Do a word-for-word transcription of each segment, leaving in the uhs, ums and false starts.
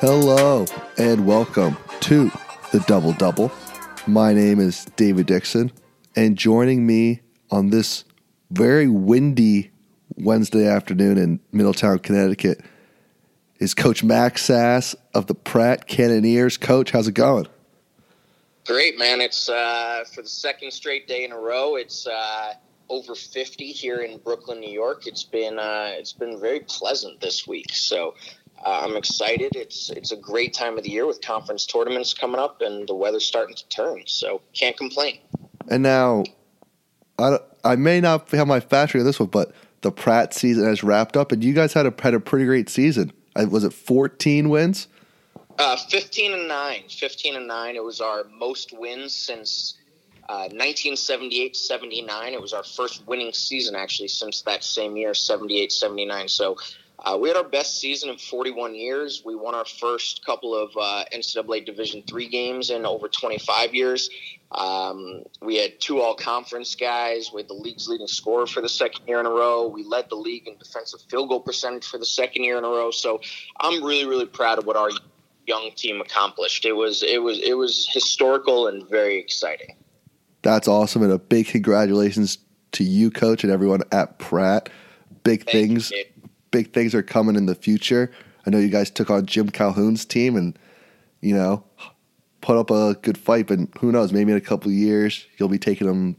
Hello and welcome to the Double Double. My name is David Dixon, and joining me on this very windy Wednesday afternoon in Middletown, Connecticut, is Coach Max Sass of the Pratt Cannoneers. Coach, how's it going? Great, man. It's uh, for the second straight day in a row. It's uh, over fifty here in Brooklyn, New York. It's been uh, it's been very pleasant this week. So. Uh, I'm excited. It's it's a great time of the year with conference tournaments coming up and the weather's starting to turn, so can't complain. And now, I, I may not have my factory on this one, but the Pratt season has wrapped up, and you guys had a, had a pretty great season. I, was it fourteen wins? Uh, fifteen and nine. fifteen and nine. It was our most wins since uh, nineteen seventy-eight seventy-nine. It was our first winning season, actually, since that same year, seventy-eight seventy-nine. So, Uh, we had our best season in forty-one years. We won our first couple of uh, N C double A Division three games in over twenty-five years. Um, we had two all-conference guys. We had the league's leading scorer for the second year in a row. We led the league in defensive field goal percentage for the second year in a row. So I'm really, really proud of what our young team accomplished. It was, it was, it was historical and very exciting. That's awesome, and a big congratulations to you, Coach, and everyone at Pratt. Big Thank things. You, Big things are coming in the future. I know you guys took on Jim Calhoun's team and, you know, put up a good fight. But who knows? Maybe in a couple of years, you'll be taking them,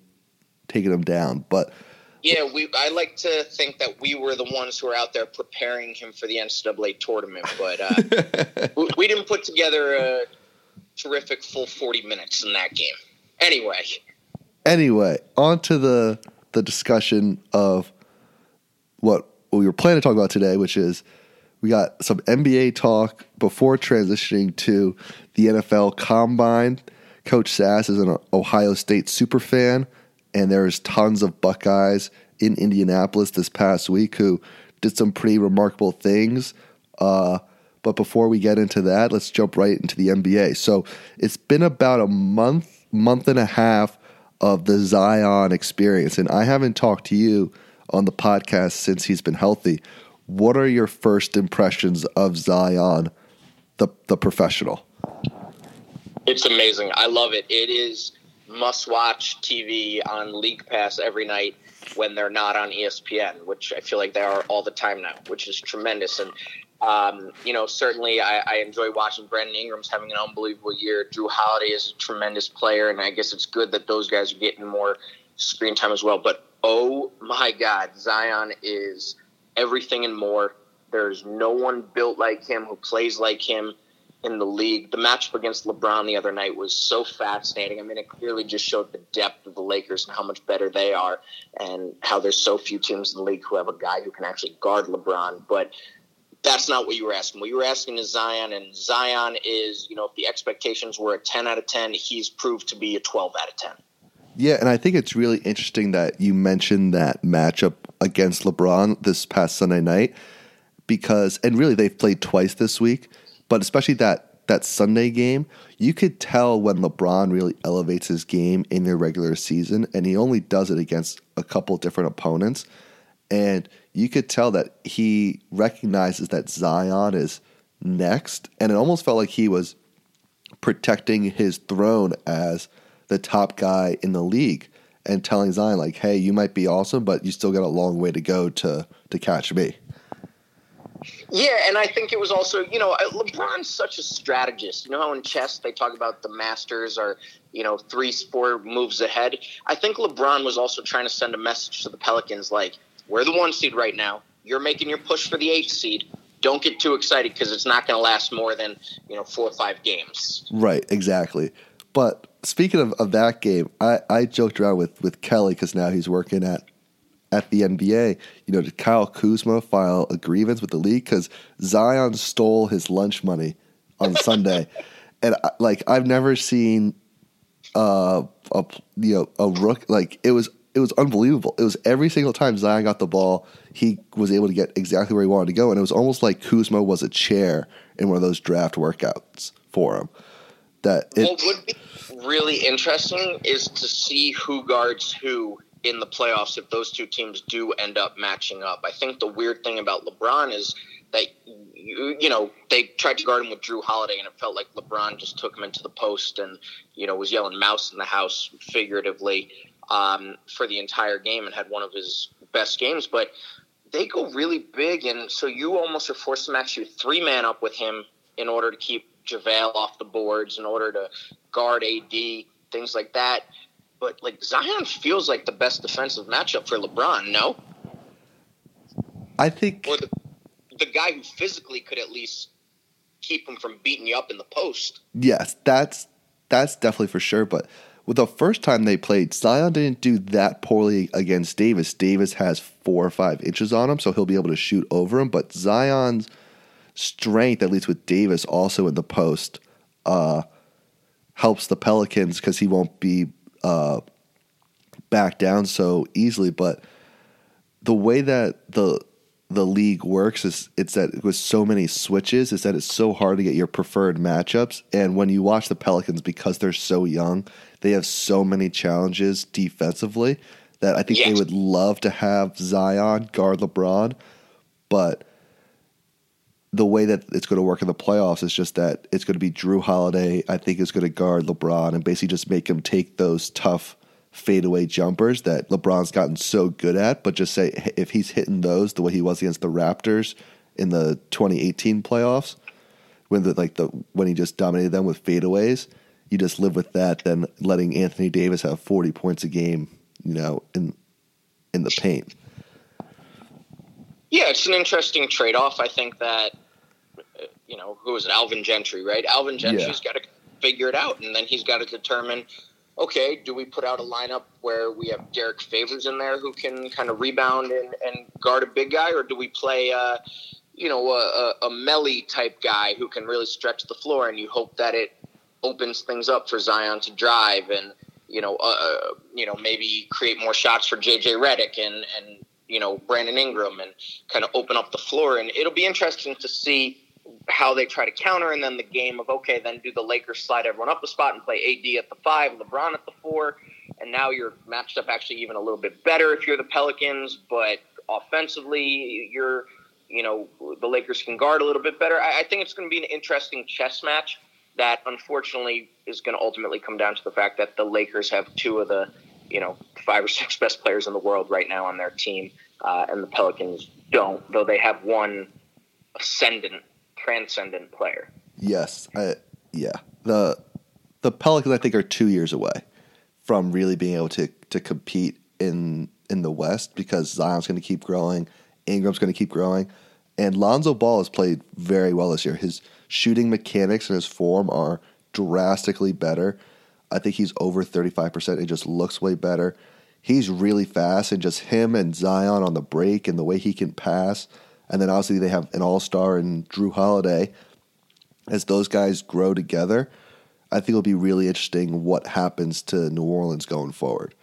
taking them down. But yeah, we. I like to think that we were the ones who were out there preparing him for the N C double A tournament. But uh, we, we didn't put together a terrific full forty minutes in that game. Anyway. Anyway, on to the the discussion of what. What we were planning to talk about today, which is we got some N B A talk before transitioning to the N F L Combine. Coach Sass is an Ohio State superfan, and there's tons of Buckeyes in Indianapolis this past week who did some pretty remarkable things. Uh, but before we get into that, let's jump right into the N B A. So it's been about a month, month and a half of the Zion experience, and I haven't talked to you on the podcast since he's been healthy. What are your first impressions of Zion, the the professional? It's amazing. I love it. It is must-watch T V on League Pass every night when they're not on E S P N, which I feel like they are all the time now, which is tremendous. And, um, you know, certainly I, I enjoy watching Brandon Ingram's having an unbelievable year. Jrue Holiday is a tremendous player, and I guess it's good that those guys are getting more screen time as well. But oh my God, Zion is everything and more. There's no one built like him who plays like him in the league. The matchup against LeBron the other night was so fascinating. I mean, it clearly just showed the depth of the Lakers and how much better they are and how there's so few teams in the league who have a guy who can actually guard LeBron. But that's not what you were asking. What you were asking is Zion, and Zion is, you know, if the expectations were a ten out of ten, he's proved to be a twelve out of ten. Yeah, and I think it's really interesting that you mentioned that matchup against LeBron this past Sunday night because, and really they've played twice this week, but especially that, that Sunday game, you could tell when LeBron really elevates his game in the regular season, and he only does it against a couple different opponents. And you could tell that he recognizes that Zion is next, and it almost felt like he was protecting his throne as the top guy in the league and telling Zion, like, hey, you might be awesome, but you still got a long way to go to, to catch me. Yeah, and I think it was also, you know, LeBron's such a strategist. You know how in chess they talk about the masters are, you know, three, four moves ahead? I think LeBron was also trying to send a message to the Pelicans, like, we're the one seed right now. You're making your push for the eighth seed. Don't get too excited because it's not going to last more than, you know, four or five games. Right, exactly. But speaking of, of that game, I, I joked around with, with Kelly because now he's working at at the N B A. You know, did Kyle Kuzma file a grievance with the league because Zion stole his lunch money on Sunday, and I, like I've never seen uh, a you know a rook like it was it was unbelievable. It was every single time Zion got the ball, he was able to get exactly where he wanted to go, and it was almost like Kuzma was a chair in one of those draft workouts for him. That it, what would be really interesting is to see who guards who in the playoffs if those two teams do end up matching up. I think the weird thing about LeBron is that, you, you know, they tried to guard him with Jrue Holiday, and it felt like LeBron just took him into the post and, you know, was yelling mouse in the house, figuratively, um, for the entire game, and had one of his best games. But they go really big, and so you almost are forced to match your three-man up with him in order to keep JaVale off the boards, in order to guard A D, things like that. But, like, Zion feels like the best defensive matchup for LeBron, no? I think... Or the, the guy who physically could at least keep him from beating you up in the post. Yes, that's that's definitely for sure. But with the first time they played, Zion didn't do that poorly against Davis. Davis has four or five inches on him, so he'll be able to shoot over him. But Zion's strength, at least with Davis, also in the post, uh, helps the Pelicans because he won't be uh, back down so easily. But the way that the the league works is it's that with so many switches, is that it's so hard to get your preferred matchups. And when you watch the Pelicans, because they're so young, they have so many challenges defensively that I think yes. they would love to have Zion guard LeBron. But the way that it's going to work in the playoffs is just that it's going to be Jrue Holiday, I think, is going to guard LeBron and basically just make him take those tough fadeaway jumpers that LeBron's gotten so good at, but just say if he's hitting those the way he was against the Raptors in the twenty eighteen playoffs, when the, like the when he just dominated them with fadeaways, you just live with that than letting Anthony Davis have forty points a game, you know, in in the paint. Yeah, it's an interesting trade-off. I think that, you know, who is it? Alvin Gentry, right? Alvin Gentry's yeah. got to figure it out, and then he's got to determine, okay, do we put out a lineup where we have Derek Favors in there who can kind of rebound and, and guard a big guy, or do we play, uh, you know, a, a Melly-type guy who can really stretch the floor, and you hope that it opens things up for Zion to drive and, you know, uh, you know, maybe create more shots for J J Redick and and you know, Brandon Ingram, and kind of open up the floor. And it'll be interesting to see how they try to counter. And then the game of, okay, then do the Lakers slide everyone up a spot and play A D at the five, LeBron at the four. And now you're matched up actually even a little bit better if you're the Pelicans, but offensively you're, you know, the Lakers can guard a little bit better. I, I think it's going to be an interesting chess match that unfortunately is going to ultimately come down to the fact that the Lakers have two of the, you know, five or six best players in the world right now on their team, uh, and the Pelicans don't, though they have one ascendant, transcendent player. Yes, I, yeah. The the Pelicans, I think, are two years away from really being able to, to compete in in the West, because Zion's going to keep growing, Ingram's going to keep growing, and Lonzo Ball has played very well this year. His shooting mechanics and his form are drastically better. I think he's over thirty-five percent and just looks way better. He's really fast, and just him and Zion on the break and the way he can pass. And then obviously they have an all-star in Jrue Holiday. As those guys grow together, I think it'll be really interesting what happens to New Orleans going forward.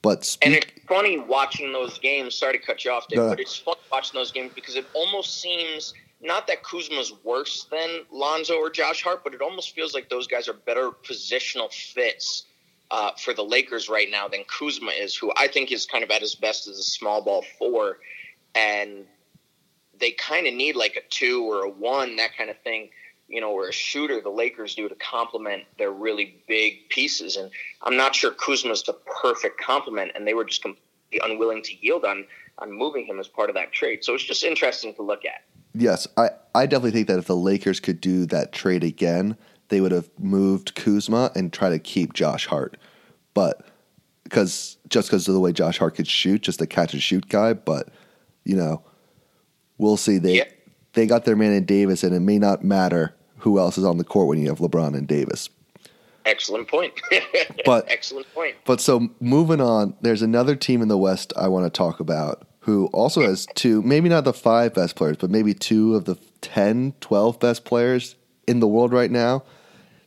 But speak- and it's funny watching those games. Sorry to cut you off, Dave, no. but it's fun watching those games because it almost seems – not that Kuzma's worse than Lonzo or Josh Hart, but it almost feels like those guys are better positional fits uh, for the Lakers right now than Kuzma is, who I think is kind of at his best as a small ball four. And they kind of need like a two or a one, that kind of thing, you know, or a shooter, the Lakers do, to complement their really big pieces. And I'm not sure Kuzma's the perfect complement, and they were just completely unwilling to yield on, on moving him as part of that trade. So it's just interesting to look at. Yes, I, I definitely think that if the Lakers could do that trade again, they would have moved Kuzma and try to keep Josh Hart. But because just because of the way Josh Hart could shoot, just a catch and shoot guy. But, you know, we'll see. They yeah. they got their man in Davis, and it may not matter who else is on the court when you have LeBron and Davis. Excellent point. but Excellent point. But so moving on, there's another team in the West I want to talk about, who also has two, maybe not the five best players, but maybe two of the ten, twelve best players in the world right now.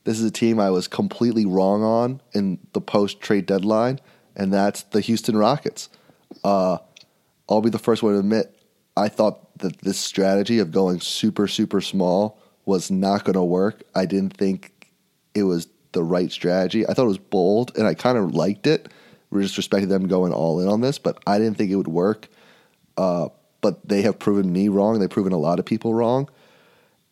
This is a team I was completely wrong on in the post-trade deadline, and that's the Houston Rockets. Uh, I'll be the first one to admit I thought that this strategy of going super, super small was not going to work. I didn't think it was the right strategy. I thought it was bold, and I kind of liked it. We're just respecting them going all in on this, but I didn't think it would work. Uh, but they have proven me wrong. They've proven a lot of people wrong.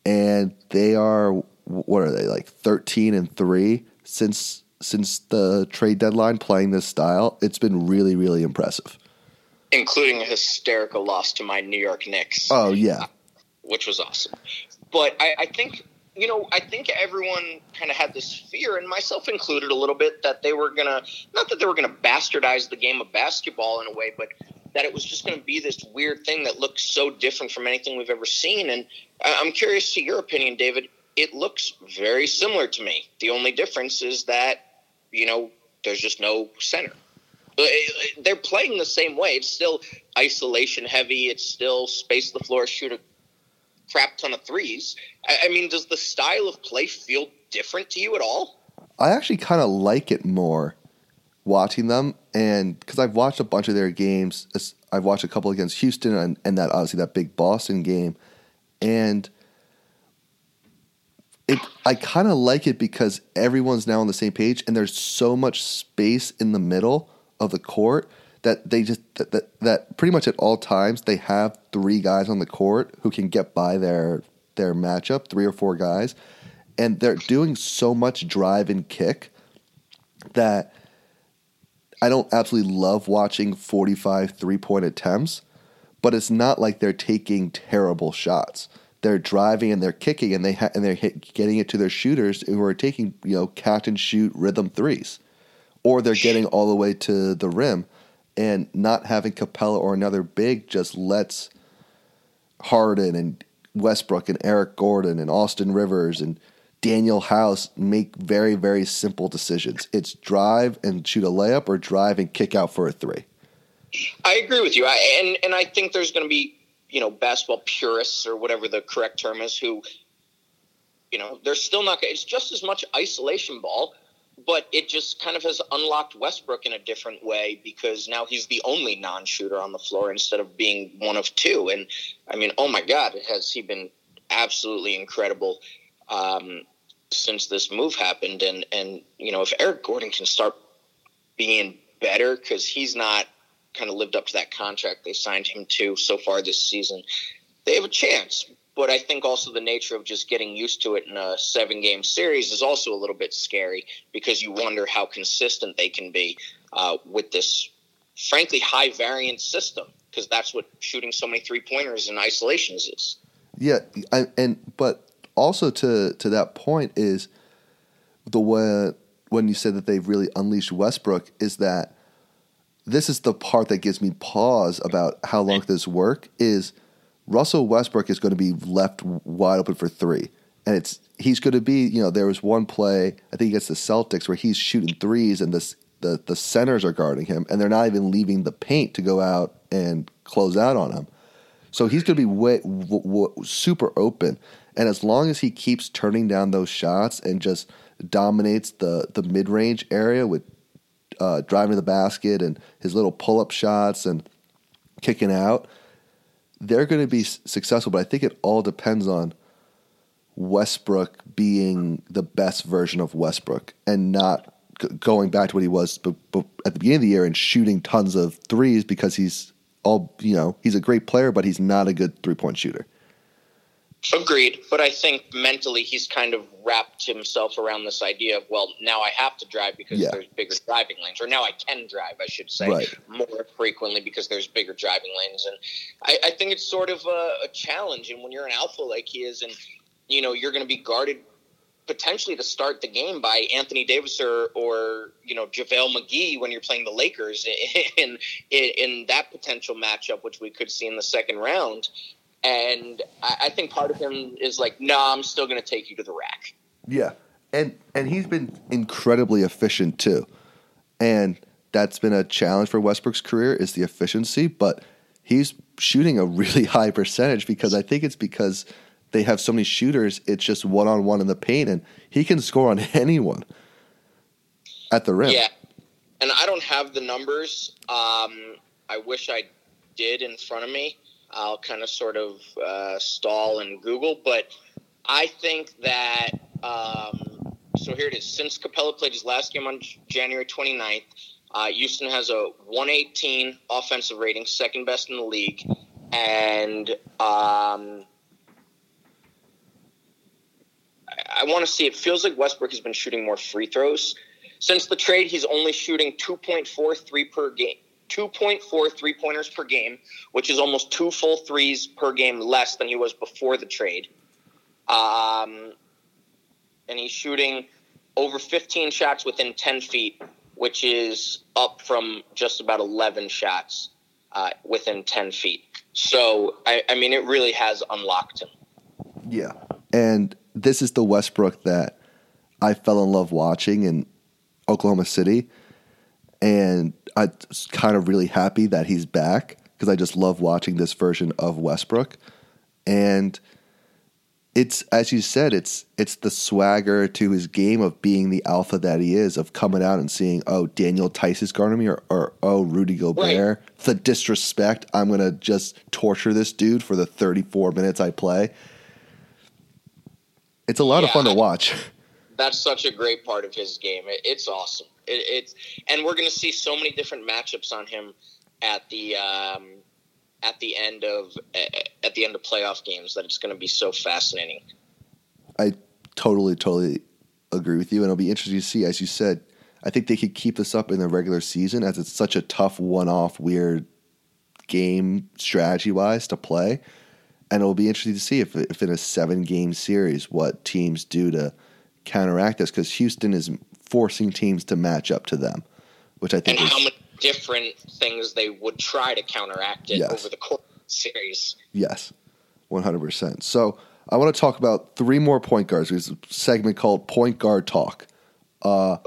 And they are, what are they, like thirteen and three since since the trade deadline playing this style. It's been really, really impressive. Including a hysterical loss to my New York Knicks. Oh, yeah. Which was awesome. But I, I think, you know, I think everyone kind of had this fear, and myself included a little bit, that they were going to, not that they were going to bastardize the game of basketball in a way, but that it was just going to be this weird thing that looks so different from anything we've ever seen. And I'm curious to your opinion, David. It looks very similar to me. The only difference is that, you know, there's just no center. They're playing the same way. It's still isolation heavy. It's still space the floor, shoot a crap ton of threes. I mean, does the style of play feel different to you at all? I actually kind of like it more watching them, and because I've watched a bunch of their games. I've watched a couple against Houston and, and that obviously that big Boston game, and it I kind of like it because everyone's now on the same page, and there's so much space in the middle of the court that they just that, that, that pretty much at all times they have three guys on the court who can get by their their matchup, three or four guys, and they're doing so much drive and kick that I don't absolutely love watching forty-five three-point attempts, but it's not like they're taking terrible shots. They're driving and they're kicking and they ha- and they're hit- getting it to their shooters who are taking, you know, catch and shoot rhythm threes, or they're getting all the way to the rim, and not having Capella or another big just lets Harden and Westbrook and Eric Gordon and Austin Rivers and Daniel House make very, very simple decisions. It's drive and shoot a layup or drive and kick out for a three. I agree with you. I, and, and I think there's going to be, you know, basketball purists or whatever the correct term is who, you know, they're still not – it's just as much isolation ball, but it just kind of has unlocked Westbrook in a different way because now he's the only non-shooter on the floor instead of being one of two. And, I mean, oh, my God, has he been absolutely incredible – Um, since this move happened. And, and, you know, if Eric Gordon can start being better, because he's not kind of lived up to that contract they signed him to so far this season, they have a chance. But I think also the nature of just getting used to it in a seven-game series is also a little bit scary because you wonder how consistent they can be uh, with this, frankly, high-variance system, because that's what shooting so many three-pointers and isolations is. Yeah, I, and but... Also, to, to that point is the way, when you said that they've really unleashed Westbrook, is that this is the part that gives me pause about how long this work is. Russell Westbrook is going to be left wide open for three, and it's he's going to be you know there was one play I think against the Celtics where he's shooting threes and this the the centers are guarding him and they're not even leaving the paint to go out and close out on him, so he's going to be way, w- w- super open. And as long as he keeps turning down those shots and just dominates the, the mid-range area with uh, driving to the basket and his little pull-up shots and kicking out, they're going to be successful. But I think it all depends on Westbrook being the best version of Westbrook and not g- going back to what he was b- b- at the beginning of the year and shooting tons of threes because he's all you know he's a great player, but he's not a good three-point shooter. Agreed, but I think mentally he's kind of wrapped himself around this idea of, well, now I have to drive because yeah. there's bigger driving lanes, or now I can drive, I should say, right. more frequently because there's bigger driving lanes. And I, I think it's sort of a, a challenge, and when you're an alpha like he is, and you know, you're going to be guarded potentially to start the game by Anthony Davis or, or you know, JaVale McGee when you're playing the Lakers in, in, in that potential matchup, which we could see in the second round. And I think part of him is like, no, nah, I'm still going to take you to the rack. Yeah. And and he's been incredibly efficient too. And that's been a challenge for Westbrook's career is the efficiency. But he's shooting a really high percentage because I think it's because they have so many shooters. It's just one-on-one in the paint. And he can score on anyone at the rim. Yeah. And I don't have the numbers. Um, I wish I did in front of me. I'll kind of sort of uh, stall and Google, but I think that, um, so here it is. Since Capella played his last game on January twenty-ninth, uh, Houston has a one eighteen offensive rating, second best in the league. And um, I want to see, it feels like Westbrook has been shooting more free throws. Since the trade, he's only shooting two point four three per game, two point four three-pointers per game, which is almost two full threes per game less than he was before the trade. Um, and he's shooting over fifteen shots within ten feet, which is up from just about eleven shots uh, within ten feet. So, I, I mean, it really has unlocked him. Yeah, and this is the Westbrook that I fell in love watching in Oklahoma City, and I'm kind of really happy that he's back because I just love watching this version of Westbrook. And it's, as you said, it's it's the swagger to his game of being the alpha that he is, of coming out and seeing, oh, Daniel Tice is guarding me, or, or oh, Rudy Gobert. Right. The disrespect. I'm going to just torture this dude for the thirty-four minutes I play. It's a lot yeah, of fun to watch. That's such a great part of his game. It, it's awesome. It, it's and we're going to see so many different matchups on him at the um, at the end of at the end of playoff games that it's going to be so fascinating. I totally, totally agree with you, and it'll be interesting to see. As you said, I think they could keep this up in the regular season, as it's such a tough one-off, weird game strategy-wise to play. And it'll be interesting to see if, if in a seven-game series, what teams do to counteract this, because Houston is forcing teams to match up to them, which I think and is how many different things they would try to counteract it yes. over the course of the series. Yes, one hundred percent. So I want to talk about three more point guards. There's a segment called Point Guard Talk. Uh,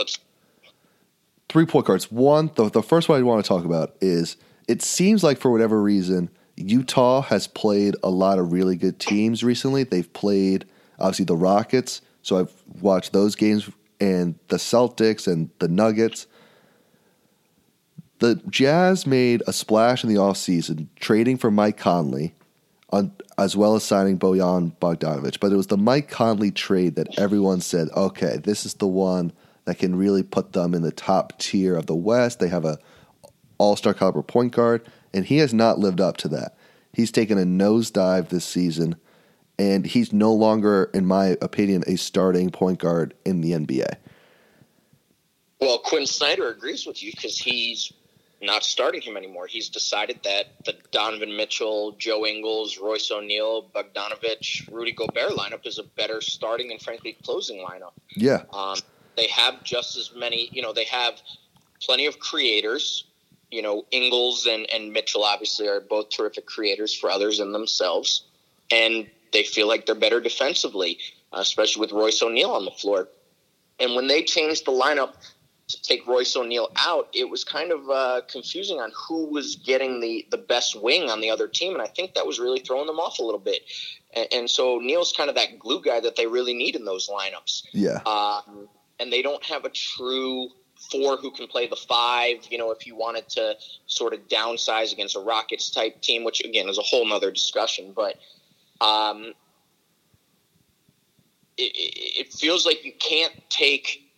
three point guards. One, the, the first one I want to talk about is it seems like for whatever reason, Utah has played a lot of really good teams recently. They've played, obviously, the Rockets. So I've watched those games, and the Celtics and the Nuggets. The Jazz made a splash in the offseason, trading for Mike Conley, on, as well as signing Bojan Bogdanovic. But it was the Mike Conley trade that everyone said, okay, this is the one that can really put them in the top tier of the West. They have a all-star caliber point guard. And he has not lived up to that. He's taken a nosedive this season, and he's no longer, in my opinion, a starting point guard in the N B A. Well, Quinn Snyder agrees with you because he's not starting him anymore. He's decided that the Donovan Mitchell, Joe Ingles, Royce O'Neal, Bogdanovic, Rudy Gobert lineup is a better starting and, frankly, closing lineup. Yeah. Um, they have just as many, you know, they have plenty of creators. You know, Ingles and, and Mitchell obviously are both terrific creators for others and themselves, and they feel like they're better defensively, especially with Royce O'Neal on the floor. And when they changed the lineup to take Royce O'Neal out, it was kind of uh, confusing on who was getting the, the best wing on the other team, and I think that was really throwing them off a little bit. And, and so O'Neal's kind of that glue guy that they really need in those lineups. Yeah. Uh, and they don't have a true four who can play the five, you know, if you wanted to sort of downsize against a Rockets type team, which again is a whole nother discussion, but um, it, it feels like you can't take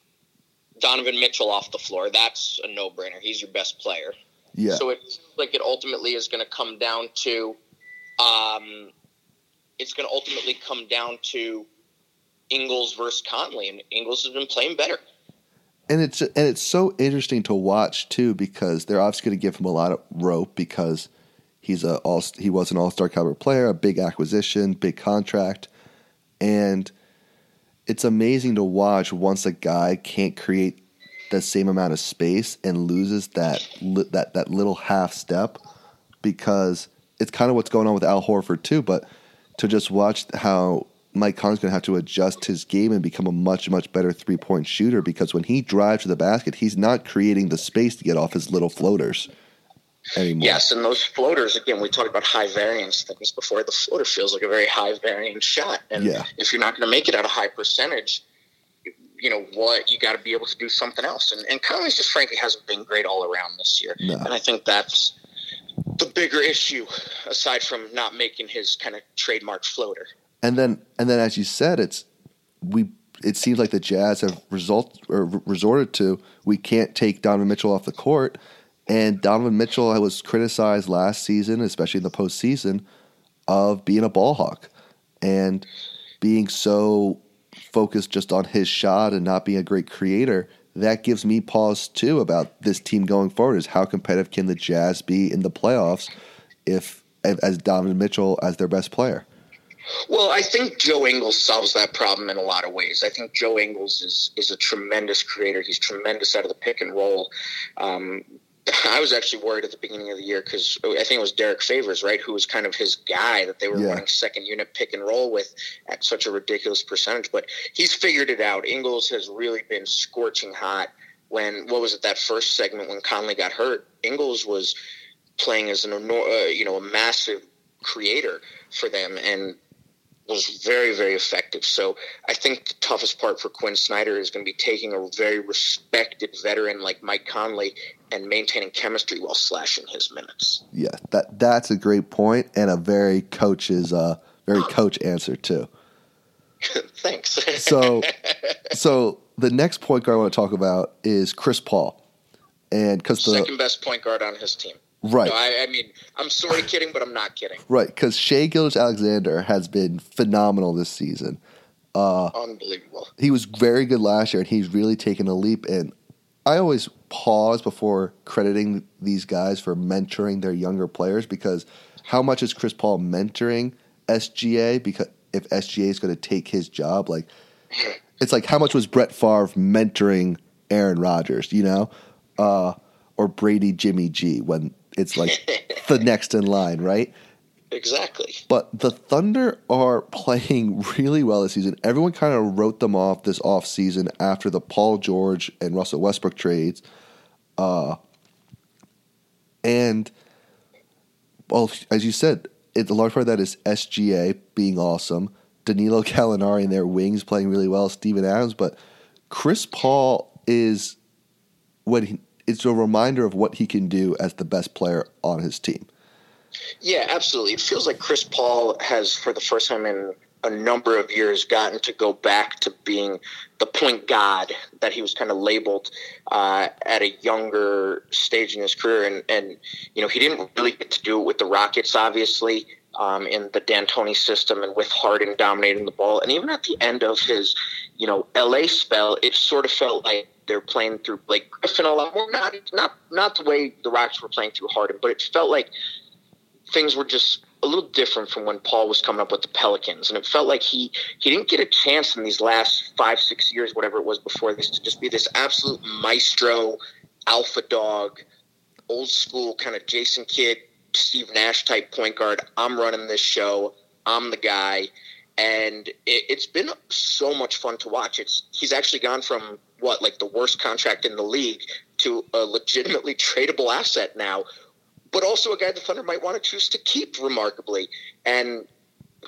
Donovan Mitchell off the floor. That's a no brainer. He's your best player. Yeah. So it feels like it ultimately is going to come down to, um, it's going to ultimately come down to Ingles versus Conley, and Ingles has been playing better. And it's and it's so interesting to watch too, because they're obviously going to give him a lot of rope because he's a all he was an all-star caliber player, a big acquisition, big contract, and it's amazing to watch once a guy can't create the same amount of space and loses that that that little half step, because it's kind of what's going on with Al Horford too. But to just watch how Mike Conley's going to have to adjust his game and become a much, much better three-point shooter, because when he drives to the basket, he's not creating the space to get off his little floaters anymore. Yes, and those floaters, again, we talked about high variance things before. The floater feels like a very high variance shot. And yeah. if you're not going to make it at a high percentage, you know what, you got to be able to do something else. And, and Conley's just frankly hasn't been great all around this year. No. And I think that's the bigger issue, aside from not making his kind of trademark floater. And then, and then, as you said, it's we. It seems like the Jazz have result or resorted to we can't take Donovan Mitchell off the court, And Donovan Mitchell was criticized last season, especially in the postseason, of being a ball hawk and being so focused just on his shot and not being a great creator. That gives me pause, too, about this team going forward, is how competitive can the Jazz be in the playoffs if as Donovan Mitchell as their best player? Well, I think Joe Ingles solves that problem in a lot of ways. I think Joe Ingles is is a tremendous creator. He's tremendous out of the pick and roll. Um, I was actually worried at the beginning of the year because I think it was Derek Favors, right, who was kind of his guy that they were yeah. running second unit pick and roll with at such a ridiculous percentage. But he's figured it out. Ingles has really been scorching hot. When, what was it, that first segment when Conley got hurt, Ingles was playing as an uh, you know a massive creator for them and was very, very effective. So I think the toughest part for Quinn Snyder is going to be taking a very respected veteran like Mike Conley and maintaining chemistry while slashing his minutes. Yeah, that that's a great point and a very coach's uh, very coach answer too. Thanks. so, so the next point guard I want to talk about is Chris Paul, and because the second best point guard on his team. Right. No, I, I mean, I'm sort of kidding, but I'm not kidding. Right, because Shai Gilgeous-Alexander has been phenomenal this season. Uh, Unbelievable. He was very good last year, and he's really taken a leap. And I always pause before crediting these guys for mentoring their younger players, because how much is Chris Paul mentoring S G A? Because if S G A is going to take his job, like it's like how much was Brett Favre mentoring Aaron Rodgers, you know, uh, or Brady Jimmy G when it's like the next in line, right? Exactly. But the Thunder are playing really well this season. Everyone kind of wrote them off this offseason after the Paul George and Russell Westbrook trades. Uh, and, well, as you said, it, the large part of that is S G A being awesome, Danilo Gallinari and their wings playing really well, Steven Adams. But Chris Paul is when he – it's a reminder of what he can do as the best player on his team. Yeah, absolutely. It feels like Chris Paul has, for the first time in a number of years, gotten to go back to being the point god that he was kind of labeled uh, at a younger stage in his career. And, and, you know, he didn't really get to do it with the Rockets, obviously, um, in the D'Antoni system and with Harden dominating the ball. And even at the end of his, you know, L A spell, it sort of felt like they're playing through Blake Griffin a lot more. Not, not, not the way the Rockets were playing through Harden, but it felt like things were just a little different from when Paul was coming up with the Pelicans. And it felt like he, he didn't get a chance in these last five, six years, whatever it was before this, to just be this absolute maestro, alpha dog, old school kind of Jason Kidd, Steve Nash type point guard. I'm running this show. I'm the guy. And it, it's been so much fun to watch. It's he's actually gone from what, like the worst contract in the league to a legitimately tradable asset now, but also a guy the Thunder might want to choose to keep remarkably. And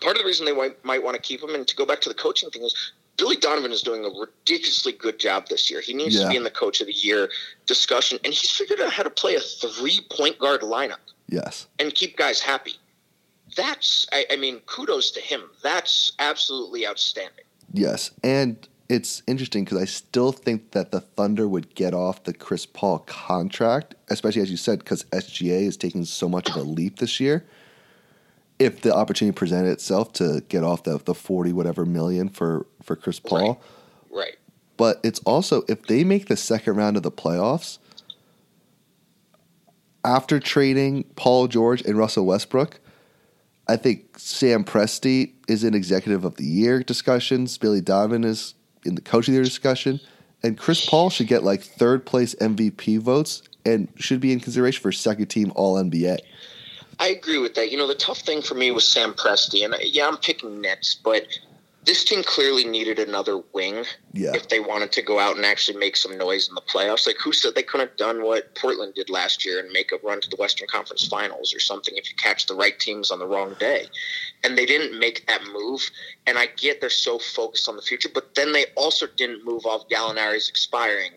part of the reason they might, might want to keep him, and to go back to the coaching thing, is Billy Donovan is doing a ridiculously good job this year. He needs yeah. to be in the coach of the year discussion, and he's figured out how to play a three point guard lineup. Yes. And keep guys happy. That's, I, I mean, kudos to him. That's absolutely outstanding. Yes, and it's interesting because I still think that the Thunder would get off the Chris Paul contract, especially as you said, because S G A is taking so much of a leap this year. If the opportunity presented itself to get off the the forty whatever million for, for Chris Paul. Right. right. But it's also, if they make the second round of the playoffs, after trading Paul George and Russell Westbrook, I think Sam Presti is in Executive of the Year discussions. Billy Donovan is in the Coach of the Year discussion. And Chris Paul should get like third place M V P votes and should be in consideration for second team All N B A. I agree with that. You know, the tough thing for me was Sam Presti. And yeah, I'm picking Nets, but this team clearly needed another wing yeah. if they wanted to go out and actually make some noise in the playoffs. Like, who said they couldn't have done what Portland did last year and make a run to the Western Conference Finals or something if you catch the right teams on the wrong day? And they didn't make that move. And I get they're so focused on the future, but then they also didn't move off Gallinari's expiring.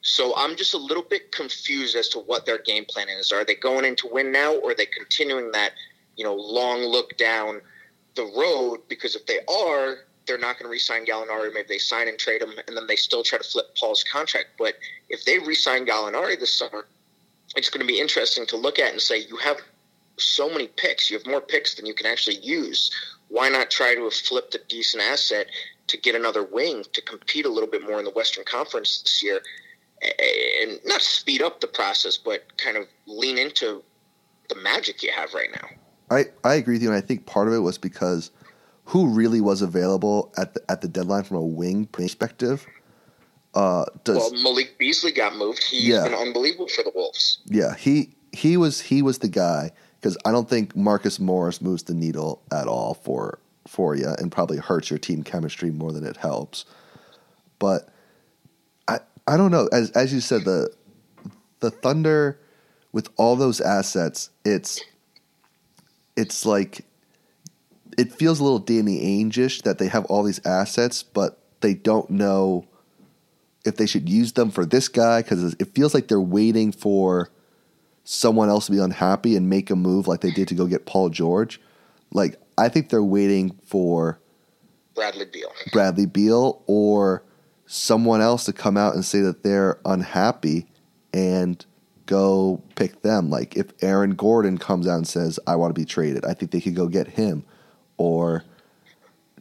So I'm just a little bit confused as to what their game plan is. Are they going in to win now, or are they continuing that, you know, long look down the road? Because if they are, they're not going to re-sign Gallinari. Maybe they sign and trade him, and then they still try to flip Paul's contract. But if they re-sign Gallinari this summer, it's going to be interesting to look at and say, you have so many picks. You have more picks than you can actually use. Why not try to have flipped a decent asset to get another wing to compete a little bit more in the Western Conference this year, and not speed up the process, but kind of lean into the magic you have right now? I, I agree with you, and I think part of it was because who really was available at the, at the deadline from a wing perspective? Uh, does, well, Malik Beasley got moved. He's yeah. been unbelievable for the Wolves. Yeah, he he was he was the guy, because I don't think Marcus Morris moves the needle at all for for you, and probably hurts your team chemistry more than it helps. But I I don't know. As as you said, the the Thunder with all those assets, it's it's like it feels a little Danny Ainge-ish that they have all these assets, but they don't know if they should use them for this guy, because it feels like they're waiting for someone else to be unhappy and make a move like they did to go get Paul George. Like, I think they're waiting for Bradley Beal. Bradley Beal or someone else to come out and say that they're unhappy and go pick them. Like, if Aaron Gordon comes out and says, I want to be traded, I think they could go get him. Or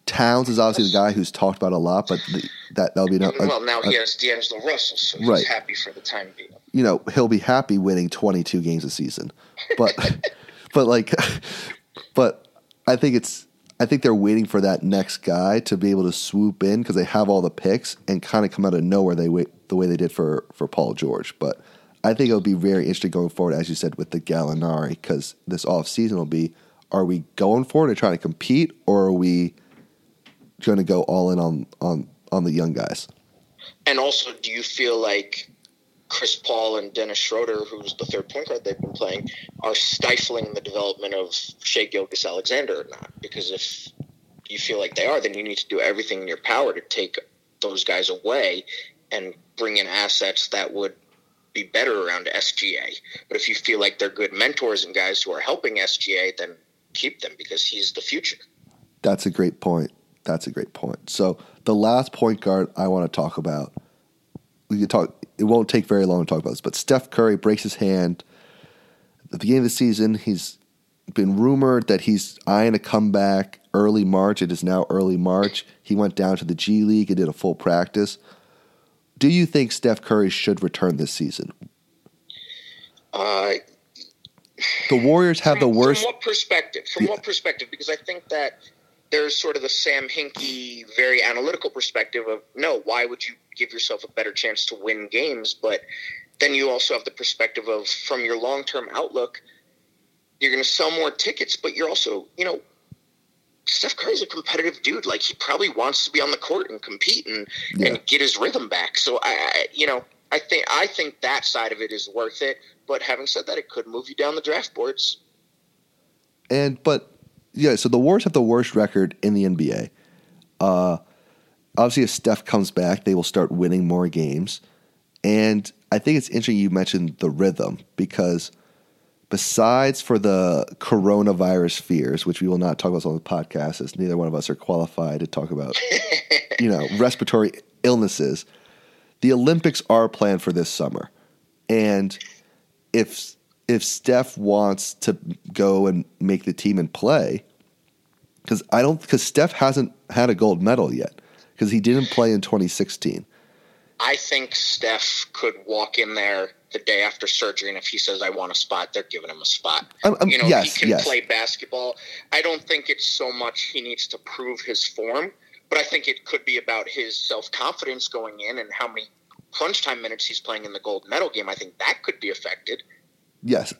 Towns is obviously the guy who's talked about a lot, but the, that that'll be no. Well, now a, he has D'Angelo Russell, so he's right. happy for the time being. You know, he'll be happy winning twenty-two games a season, but but like, but I think it's I think they're waiting for that next guy to be able to swoop in, because they have all the picks and kind of come out of nowhere they wait the way they did for for Paul George. But I think it'll be very interesting going forward, as you said, with the Gallinari, because this offseason will be: are we going forward and trying to compete, or are we going to go all in on, on, on the young guys? And also, do you feel like Chris Paul and Dennis Schroeder, who's the third point guard they've been playing, are stifling the development of Shai Gilgeous-Alexander or not? Because if you feel like they are, then you need to do everything in your power to take those guys away and bring in assets that would be better around S G A. But if you feel like they're good mentors and guys who are helping S G A, then keep them, because he's the future. That's a great point. That's a great point. So the last point guard I want to talk about, we can talk. It won't take very long to talk about this, but Steph Curry breaks his hand at the beginning of the season. He's been rumored that he's eyeing a comeback early March. It is now early March. He went down to the G League and did a full practice. Do you think Steph Curry should return this season? Uh, the Warriors have from, the worst. From what perspective? From yeah. what perspective? Because I think that there's sort of the Sam Hinkie, very analytical perspective of, no, why would you give yourself a better chance to win games? But then you also have the perspective of, from your long-term outlook, you're going to sell more tickets, but you're also, you know, Steph Curry's a competitive dude. Like, he probably wants to be on the court and compete and, yeah. and get his rhythm back. So, I, I you know, I think I think that side of it is worth it. But having said that, it could move you down the draft boards. And, but... Yeah, so the Warriors have the worst record in the N B A. Uh, obviously, if Steph comes back, they will start winning more games. And I think it's interesting you mentioned the rhythm, because besides for the coronavirus fears, which we will not talk about on the podcast, as neither one of us are qualified to talk about, you know, respiratory illnesses, the Olympics are planned for this summer. And if If Steph wants to go and make the team and play, because I don't, because Steph hasn't had a gold medal yet, because he didn't play in twenty sixteen. I think Steph could walk in there the day after surgery, and if he says, I want a spot, they're giving him a spot. Um, um, you know, yes, he can yes. play basketball. I don't think it's so much he needs to prove his form, but I think it could be about his self-confidence going in and how many crunch time minutes he's playing in the gold medal game. I think that could be affected. Yes,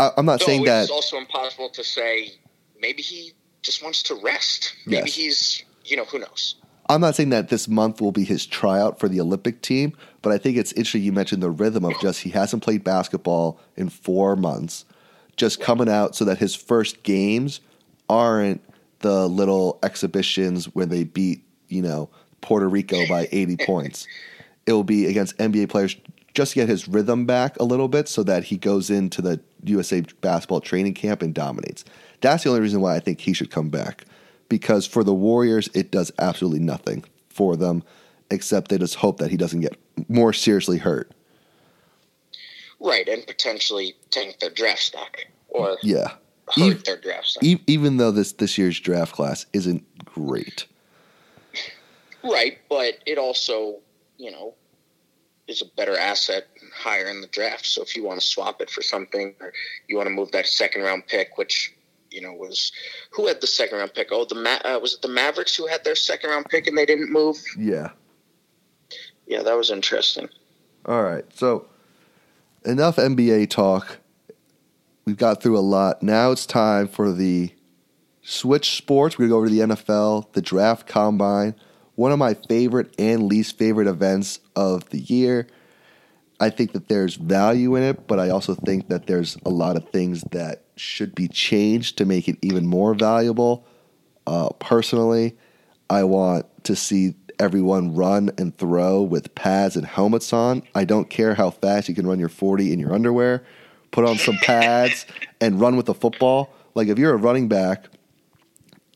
I, I'm not so saying that. It's also impossible to say. Maybe he just wants to rest. Maybe yes. he's, you know, who knows. I'm not saying that this month will be his tryout for the Olympic team, but I think it's interesting you mentioned the rhythm of just he hasn't played basketball in four months, just coming out so that his first games aren't the little exhibitions where they beat, you know, Puerto Rico by eighty points. It will be against N B A players, just to get his rhythm back a little bit so that he goes into the U S A basketball training camp and dominates. That's the only reason why I think he should come back, because for the Warriors, it does absolutely nothing for them, except they just hope that he doesn't get more seriously hurt. Right, and potentially tank their draft stock or yeah. hurt even, their draft stock. E- even though this, this year's draft class isn't great. Right, but it also, you know, is a better asset higher in the draft. So if you want to swap it for something or you want to move that second-round pick, which, you know, was – who had the second-round pick? Oh, the Ma- uh, was it the Mavericks who had their second-round pick and they didn't move? Yeah. Yeah, that was interesting. All right, so enough N B A talk. We've got through a lot. Now it's time for the switch sports. We're going to go over to the N F L, the draft combine, one of my favorite and least favorite events of the year. I think that there's value in it, but I also think that there's a lot of things that should be changed to make it even more valuable. Uh, personally, I want to see everyone run and throw with pads and helmets on. I don't care how fast you can run your forty in your underwear. Put on some pads and run with the football. Like if you're a running back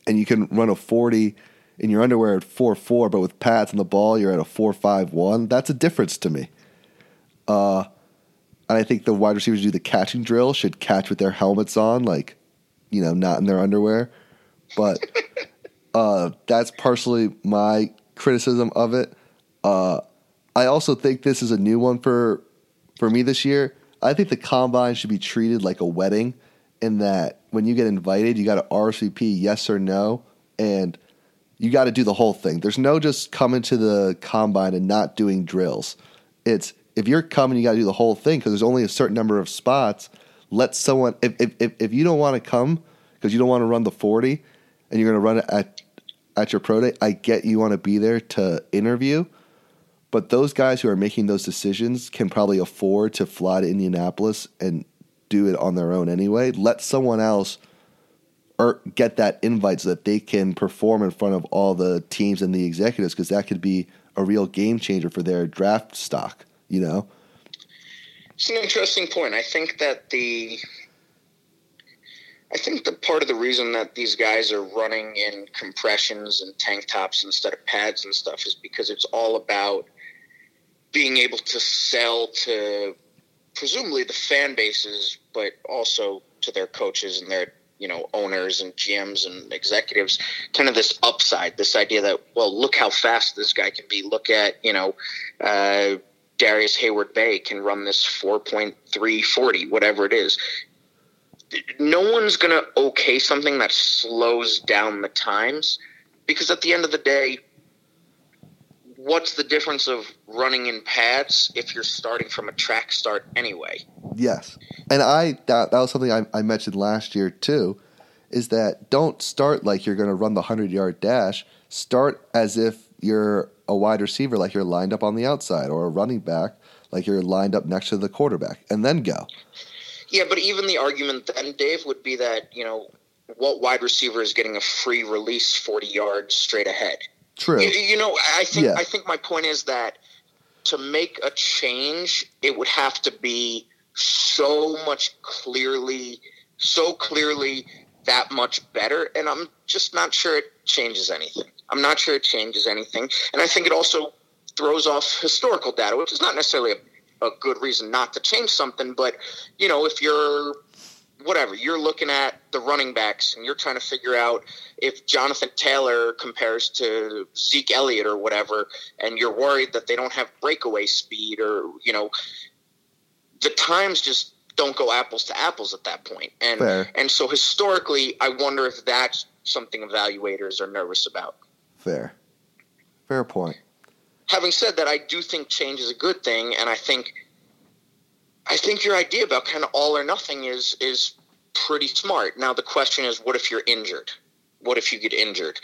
and you can run a forty in your underwear at four four, but with pads and the ball, you're at a four five one. That's a difference to me. Uh, and I think the wide receivers who do the catching drill should catch with their helmets on, like, you know, not in their underwear. But uh, that's partially my criticism of it. Uh, I also think this is a new one for for me this year. I think the combine should be treated like a wedding in that when you get invited, you got to R S V P yes or no, and you got to do the whole thing. There's no just coming to the combine and not doing drills. It's if you're coming, you got to do the whole thing because there's only a certain number of spots. Let someone, if if if you don't want to come because you don't want to run the forty and you're going to run it at, at your pro day, I get you want to be there to interview. But those guys who are making those decisions can probably afford to fly to Indianapolis and do it on their own anyway. Let someone else or get that invite so that they can perform in front of all the teams and the executives because that could be a real game changer for their draft stock, you know? It's an interesting point. I think that the I think the part of the reason that these guys are running in compressions and tank tops instead of pads and stuff is because it's all about being able to sell to presumably the fan bases, but also to their coaches and their, you know, owners and G Ms and executives, kind of this upside, this idea that, well, look how fast this guy can be. Look at, you know, uh, Darius Hayward-Bay can run this four point three forty, whatever it is. No one's going to okay something that slows down the times because at the end of the day, what's the difference of running in pads if you're starting from a track start anyway? Yes. And I that, that was something I, I mentioned last year too, is that don't start like you're going to run the hundred-yard dash. Start as if you're a wide receiver, like you're lined up on the outside, or a running back, like you're lined up next to the quarterback, and then go. Yeah, but even the argument then, Dave, would be that, you know, what wide receiver is getting a free release forty yards straight ahead? True. You, you know, I think yeah. I think my point is that to make a change, it would have to be so much clearly, so clearly that much better, and I'm just not sure it changes anything. I'm not sure it changes anything, and I think it also throws off historical data, which is not necessarily a a good reason not to change something, but you know, if you're whatever, you're looking at the running backs and you're trying to figure out if Jonathan Taylor compares to Zeke Elliott or whatever, and you're worried that they don't have breakaway speed or, you know, the times just don't go apples to apples at that point. And, Fair. and so historically, I wonder if that's something evaluators are nervous about. Fair. Fair point. Having said that, I do think change is a good thing, and I think I think your idea about kind of all or nothing is is pretty smart. Now the question is, what if you're injured? What if you get injured?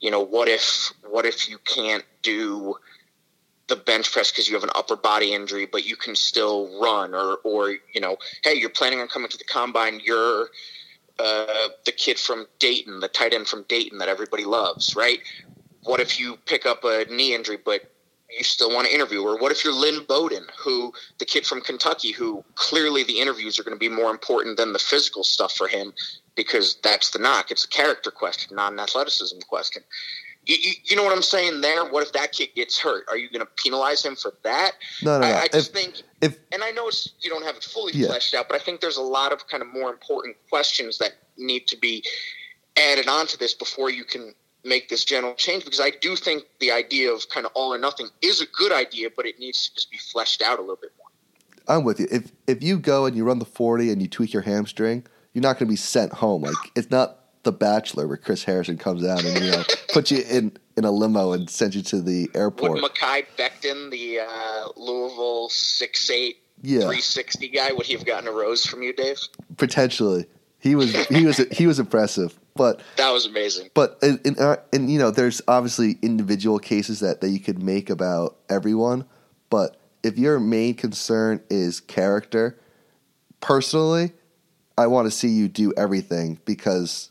You know, what if what if you can't do the bench press because you have an upper body injury, but you can still run? Or, or you know, hey, you're planning on coming to the combine, you're uh, the kid from Dayton, the tight end from Dayton that everybody loves, right? What if you pick up a knee injury, but you still want to interview? Or what if you're Lynn Bowden, who the kid from Kentucky, who clearly the interviews are going to be more important than the physical stuff for him, because that's the knock. It's a character question, not an athleticism question. You, you, you know what I'm saying there? What if that kid gets hurt? Are you going to penalize him for that? No, no, no. I, I just if, think if, – and I know it's, you don't have it fully yeah. fleshed out, but I think there's a lot of kind of more important questions that need to be added onto this before you can make this general change, because I do think the idea of kind of all or nothing is a good idea, but it needs to just be fleshed out a little bit more. I'm with you. If if you go and you run the forty and you tweak your hamstring, you're not going to be sent home. Like, it's not The Bachelor where Chris Harrison comes out and, you know, puts you in, in a limo and sends you to the airport. Would Mekhi Becton, the uh, Louisville six eight, yeah. three sixty guy, would he have gotten a rose from you, Dave? Potentially. He was he was he was impressive, but that was amazing. But in, in our, and you know, there's obviously individual cases that, that you could make about everyone, but if your main concern is character, personally, I want to see you do everything, because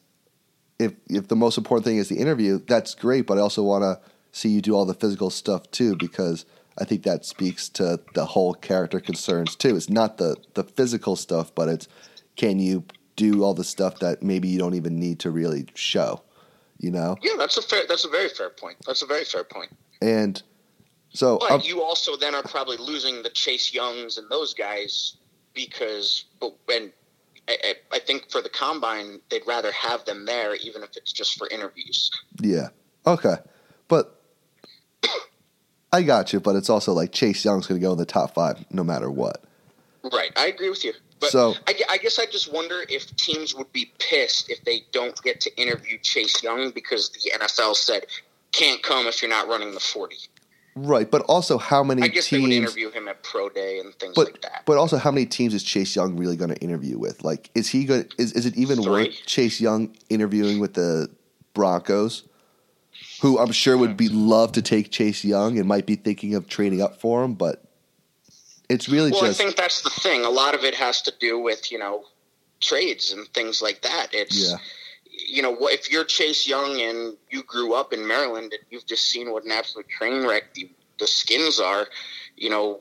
if if the most important thing is the interview, that's great, but I also want to see you do all the physical stuff too, because I think that speaks to the whole character concerns too. It's not the, the physical stuff, but it's can you do all the stuff that maybe you don't even need to really show, you know? Yeah, that's a fair, that's a very fair point. That's a very fair point. And so – But I'm, you also then are probably losing the Chase Youngs and those guys because – and. I, I think for the combine, they'd rather have them there, even if it's just for interviews. Yeah. Okay. But I got you. But it's also like Chase Young's going to go in the top five no matter what. Right. I agree with you. But so, I, I guess I just wonder if teams would be pissed if they don't get to interview Chase Young because the N F L said, can't come if you're not running the forty. Right, but also how many teams... I guess teams, they would interview him at Pro Day and things but, like that. But also how many teams is Chase Young really going to interview with? Like, is he going? Is, is it even Three. worth Chase Young interviewing with the Broncos, who I'm sure would be love to take Chase Young and might be thinking of trading up for him, but it's really well, just... Well, I think that's the thing. A lot of it has to do with, you know, trades and things like that. It's... Yeah. You know, if you're Chase Young and you grew up in Maryland and you've just seen what an absolute train wreck the, the Skins are, you know,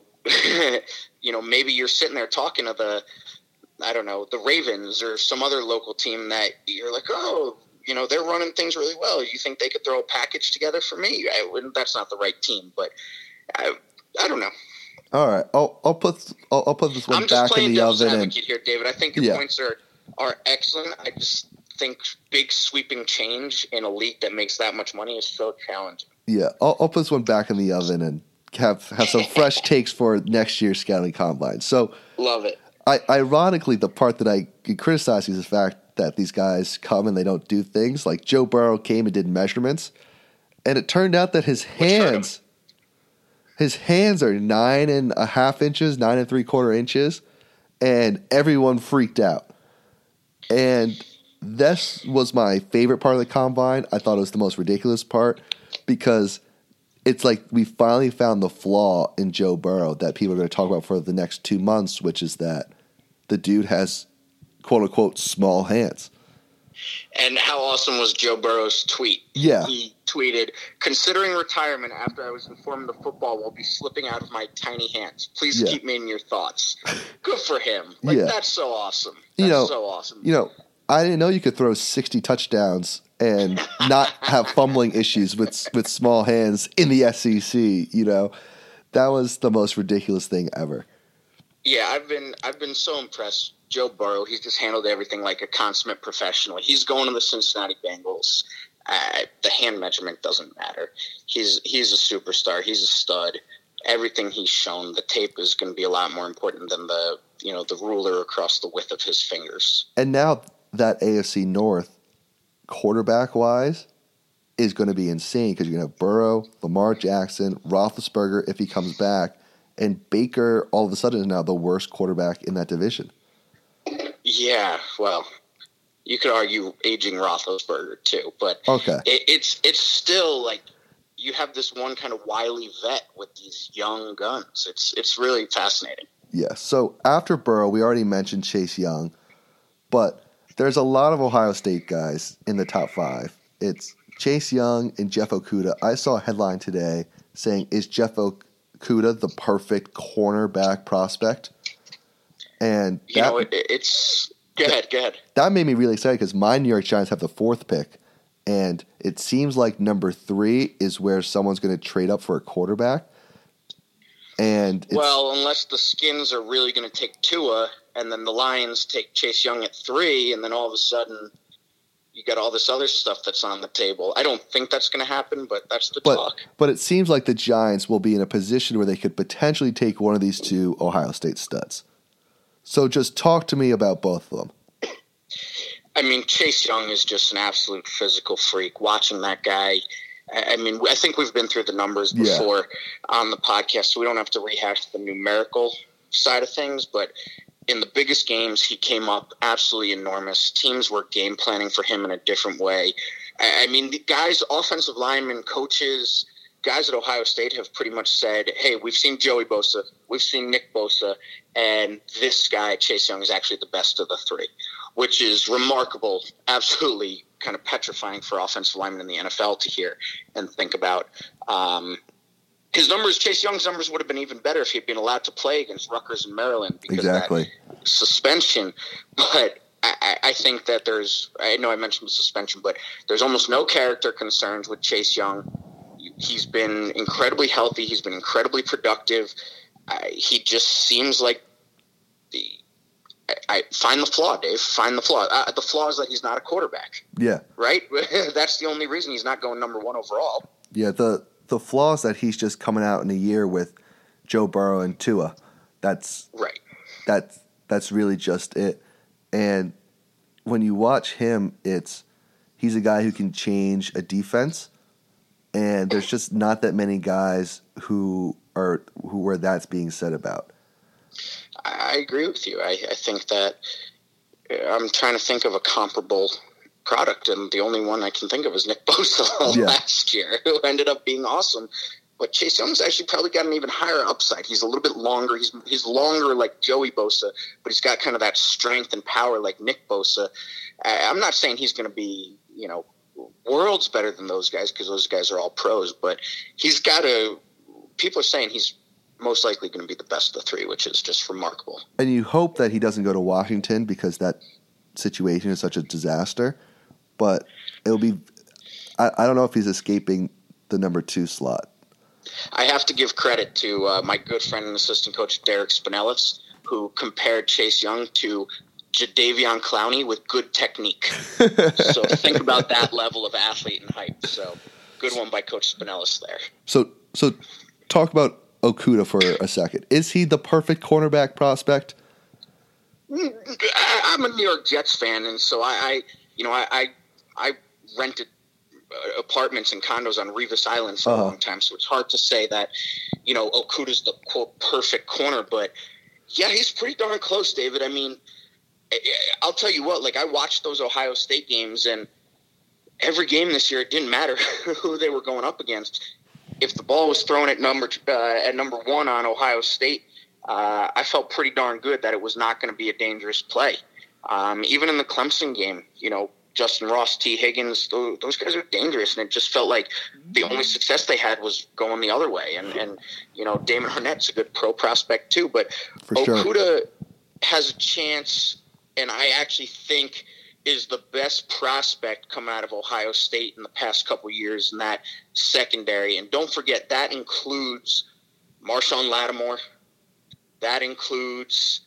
you know, maybe you're sitting there talking to the, I don't know, the Ravens or some other local team that you're like, oh, you know, they're running things really well. You think they could throw a package together for me? I wouldn't, that's not the right team, but I, I don't know. All right, I'll, I'll put I'll, I'll put this one I'm back in the oven. I'm just playing devil's advocate and, here, David. I think your yeah. points are are excellent. I just. think big sweeping change in a league that makes that much money is so challenging. Yeah, I'll, I'll put this one back in the oven and have, have some fresh takes for next year's scouting combine. So love it. I, ironically, the part that I criticize is the fact that these guys come and they don't do things. Like Joe Burrow came and did measurements, and it turned out that his hands, his hands are nine and a half inches, nine and three quarter inches, and everyone freaked out. And this was my favorite part of the combine. I thought it was the most ridiculous part because it's like we finally found the flaw in Joe Burrow that people are going to talk about for the next two months, which is that the dude has, quote unquote, small hands. And how awesome was Joe Burrow's tweet? Yeah. He tweeted, considering retirement after I was informed the football will be slipping out of my tiny hands. Please yeah. keep me in your thoughts. Good for him. Like, yeah. that's so awesome. That's you know, so awesome. You know, I didn't know you could throw sixty touchdowns and not have fumbling issues with with small hands in the S E C. You know, that was the most ridiculous thing ever. Yeah, I've been I've been so impressed. Joe Burrow, he's just handled everything like a consummate professional. He's going to the Cincinnati Bengals. Uh, the hand measurement doesn't matter. He's he's a superstar. He's a stud. Everything he's shown, the tape is going to be a lot more important than the you know the ruler across the width of his fingers. And now. That A F C North, quarterback-wise, is going to be insane because you're going to have Burrow, Lamar Jackson, Roethlisberger if he comes back, and Baker all of a sudden is now the worst quarterback in that division. Yeah, well, you could argue aging Roethlisberger too, but okay. it, it's it's still like you have this one kind of wily vet with these young guns. It's, it's really fascinating. Yeah, so after Burrow, we already mentioned Chase Young, but... There's a lot of Ohio State guys in the top five. It's Chase Young and Jeff Okuda. I saw a headline today saying, is Jeff Okuda the perfect cornerback prospect? And that, you know, it, it's – go ahead, go ahead. That made me really excited because my New York Giants have the fourth pick, and It seems like number three is where someone's going to trade up for a quarterback. And it's, well, unless the Skins are really going to take Tua, and then the Lions take Chase Young at three, and then all of a sudden you got all this other stuff that's on the table. I don't think that's going to happen, but that's the but, talk. But it seems like the Giants will be in a position where they could potentially take one of these two Ohio State studs. So just talk to me about both of them. I mean, Chase Young is just an absolute physical freak. Watching that guy, I mean, I think we've been through the numbers before yeah. on the podcast, so we don't have to rehash the numerical side of things. But in the biggest games, he came up absolutely enormous. Teams were game planning for him in a different way. I mean, the guys, offensive linemen, coaches, guys at Ohio State have pretty much said, hey, we've seen Joey Bosa, we've seen Nick Bosa, and this guy, Chase Young, is actually the best of the three, which is remarkable, absolutely kind of petrifying for offensive linemen in the N F L to hear and think about. Um, his numbers, Chase Young's numbers, would have been even better if he'd been allowed to play against Rutgers and Maryland because exactly. of that suspension. But I, I think that there's – I know I mentioned the suspension, but there's almost no character concerns with Chase Young. He's been incredibly healthy. He's been incredibly productive. Uh, he just seems like the I, I find the flaw, Dave. Find the flaw. Uh, the flaw is that he's not a quarterback. Yeah. Right? That's the only reason he's not going number one overall. Yeah, the the flaw is that he's just coming out in a year with Joe Burrow and Tua. That's right. That's that's really just it. And when you watch him, it's he's a guy who can change a defense. And there's just not that many guys who are who where that's being said about. I agree with you. I, I think that I'm trying to think of a comparable product, and the only one I can think of is Nick Bosa yeah. last year, who ended up being awesome. But Chase Young's actually probably got an even higher upside. He's a little bit longer. He's he's longer like Joey Bosa, but he's got kind of that strength and power like Nick Bosa. I, I'm not saying he's going to be, you know, worlds better than those guys because those guys are all pros, but he's got to – people are saying he's most likely going to be the best of the three, which is just remarkable. And you hope that he doesn't go to Washington because that situation is such a disaster, but it'll be – I don't know if he's escaping the number two slot. I have to give credit to uh, my good friend and assistant coach Derek Spanelis, who compared Chase Young to – Jadavion Clowney with good technique. So think about that level of athlete and hype. So good one by Coach Spanelis there. So so talk about Okudah for a second. Is he the perfect cornerback prospect? I, I'm a New York Jets fan, and so I, I you know, I, I I rented apartments and condos on Revis Island for uh-huh. a long time, so it's hard to say that, you know, Okudah's the quote perfect corner, but yeah, he's pretty darn close, David. I mean, I'll tell you what, like I watched those Ohio State games, and every game this year, it didn't matter who they were going up against. If the ball was thrown at number uh, at number one on Ohio State, uh, I felt pretty darn good that it was not going to be a dangerous play. Um, even in the Clemson game, you know, Justin Ross, T. Higgins, those, those guys are dangerous, and it just felt like the only success they had was going the other way. And, and you know, Damon Arnett's a good pro prospect too, but For Okudah sure. has a chance – and I actually think is the best prospect coming out of Ohio State in the past couple of years in that secondary. And don't forget, that includes Marshawn Lattimore. That includes,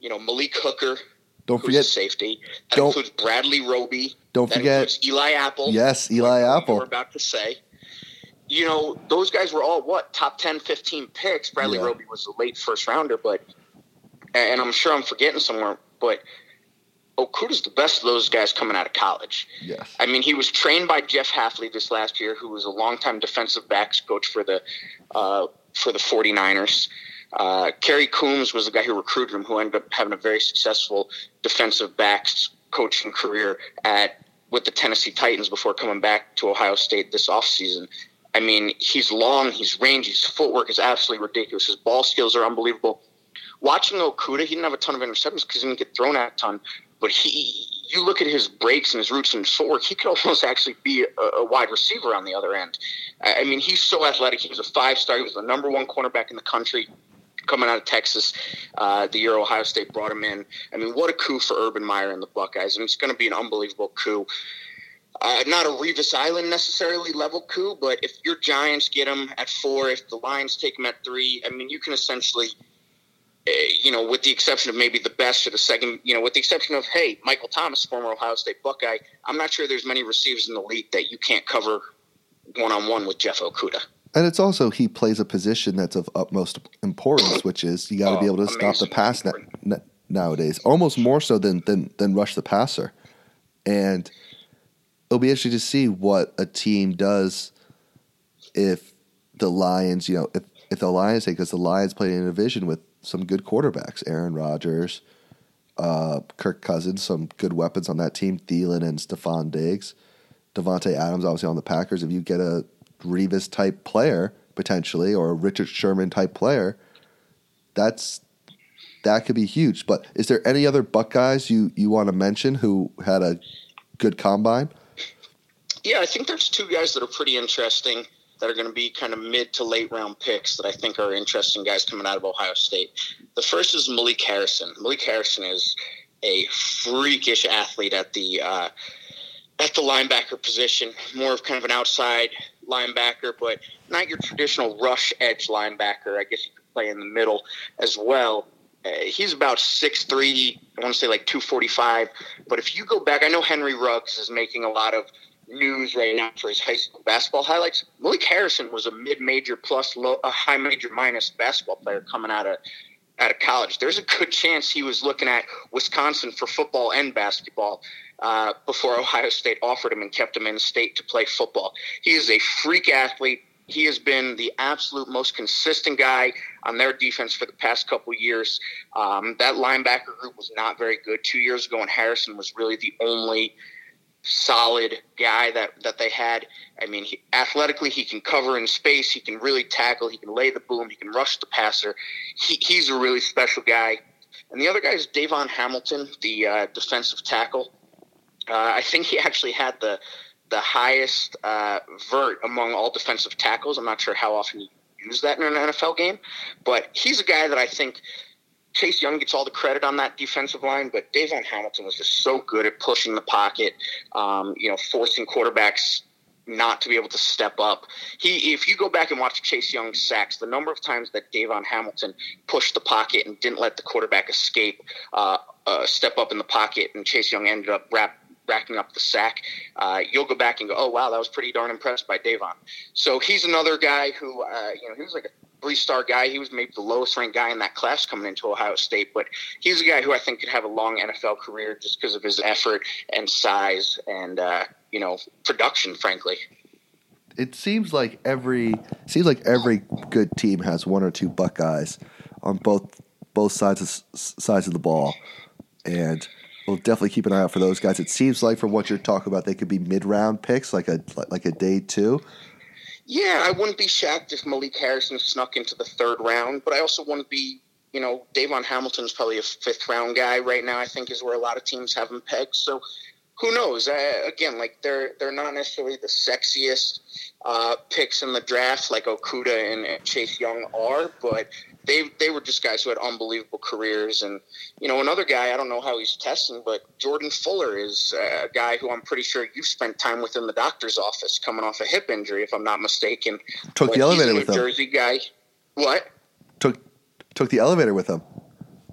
you know, Malik Hooker, don't who's forget, a safety. That don't, includes Bradley Roby. Don't that forget. Includes Eli Apple. Yes, Eli Apple. We're about to say. You know, those guys were all, what, top ten, fifteen picks. Bradley yeah. Roby was a late first-rounder, but – and I'm sure I'm forgetting somewhere, but – Okudah's the best of those guys coming out of college. Yes. I mean, he was trained by Jeff Hafley this last year, who was a longtime defensive backs coach for the uh, for the 49ers. Uh, Kerry Coombs was the guy who recruited him, who ended up having a very successful defensive backs coaching career at with the Tennessee Titans before coming back to Ohio State this offseason. I mean, he's long, he's rangy, his footwork is absolutely ridiculous. His ball skills are unbelievable. Watching Okudah, he didn't have a ton of interceptions because he didn't get thrown at a ton. But he, you look at his breaks and his roots and his footwork, he could almost actually be a, a wide receiver on the other end. I mean, he's so athletic. He was a five-star. He was the number one cornerback in the country coming out of Texas uh, the year Ohio State brought him in. I mean, what a coup for Urban Meyer and the Buckeyes. I mean, it's going to be an unbelievable coup. Uh, not a Revis Island necessarily level coup, but if your Giants get him at four, if the Lions take him at three, I mean, you can essentially, uh, you know, with the exception of maybe the best or the second, you know, with the exception of, hey, Michael Thomas, former Ohio State Buckeye, I'm not sure there's many receivers in the league that you can't cover one-on-one with Jeff Okuda. And it's also he plays a position that's of utmost importance, which is you got to oh, be able to stop the pass na- na- nowadays, almost more so than, than than rush the passer. And it'll be interesting to see what a team does if the Lions, you know, if, if the Lions take, because the Lions played in a division with some good quarterbacks, Aaron Rodgers, uh, Kirk Cousins, some good weapons on that team, Thielen and Stephon Diggs, Devontae Adams obviously on the Packers. If you get a Revis type player potentially, or a Richard Sherman type player, that's that could be huge. But is there any other Buckeyes you you want to mention who had a good combine? Yeah, I think there's two guys that are pretty interesting that are going to be kind of mid to late round picks that I think are interesting guys coming out of Ohio State. The first is Malik Harrison. Malik Harrison is a freakish athlete at the uh, at the linebacker position, more of kind of an outside linebacker, but not your traditional rush edge linebacker. I guess you could play in the middle as well. Uh, he's about six three, I want to say like two forty-five. But if you go back, I know Henry Ruggs is making a lot of news right now for his high school basketball highlights. Malik Harrison was a mid-major plus low, a high major minus basketball player coming out of out of college. There's a good chance he was looking at Wisconsin for football and basketball uh, before Ohio State offered him and kept him in state to play football. He is a freak athlete. He has been the absolute most consistent guy on their defense for the past couple years. Um, that linebacker group was not very good two years ago, and Harrison was really the only solid guy that, that they had. I mean, he, athletically, he can cover in space. He can really tackle. He can lay the boom. He can rush the passer. He, he's a really special guy. And the other guy is Davon Hamilton, the uh, defensive tackle. Uh, I think he actually had the the highest uh, vert among all defensive tackles. I'm not sure how often you use that in an N F L game, but he's a guy that I think Chase Young gets all the credit on that defensive line, but Davon Hamilton was just so good at pushing the pocket, um, you know, forcing quarterbacks not to be able to step up. He, if you go back and watch Chase Young's sacks, the number of times that Davon Hamilton pushed the pocket and didn't let the quarterback escape, uh, uh, step up in the pocket, and Chase Young ended up wrapped racking up the sack, uh, you'll go back and go, oh, wow, that was pretty darn impressed by Davon. So he's another guy who, uh, you know, he was like a three-star guy. He was maybe the lowest-ranked guy in that class coming into Ohio State, but he's a guy who I think could have a long N F L career just because of his effort and size and, uh, you know, production, frankly. It seems like every seems like every good team has one or two Buckeyes on both both sides of, sides of the ball, and we'll definitely keep an eye out for those guys. It seems like from what you're talking about, they could be mid-round picks, like a like a day two. Yeah, I wouldn't be shocked if Malik Harrison snuck into the third round, but I also wouldn't be, you know, Davon Hamilton's probably a fifth-round guy right now, I think, is where a lot of teams have him pegged. So who knows? I, again, like they're they're not necessarily the sexiest uh, picks in the draft like Okuda and, and Chase Young are, but They they were just guys who had unbelievable careers. And, you know, another guy, I don't know how he's testing, but Jordan Fuller is a guy who I'm pretty sure you've spent time with in the doctor's office coming off a hip injury, if I'm not mistaken. Took but the elevator with him. He's a New Jersey guy. What? Took, took the elevator with him.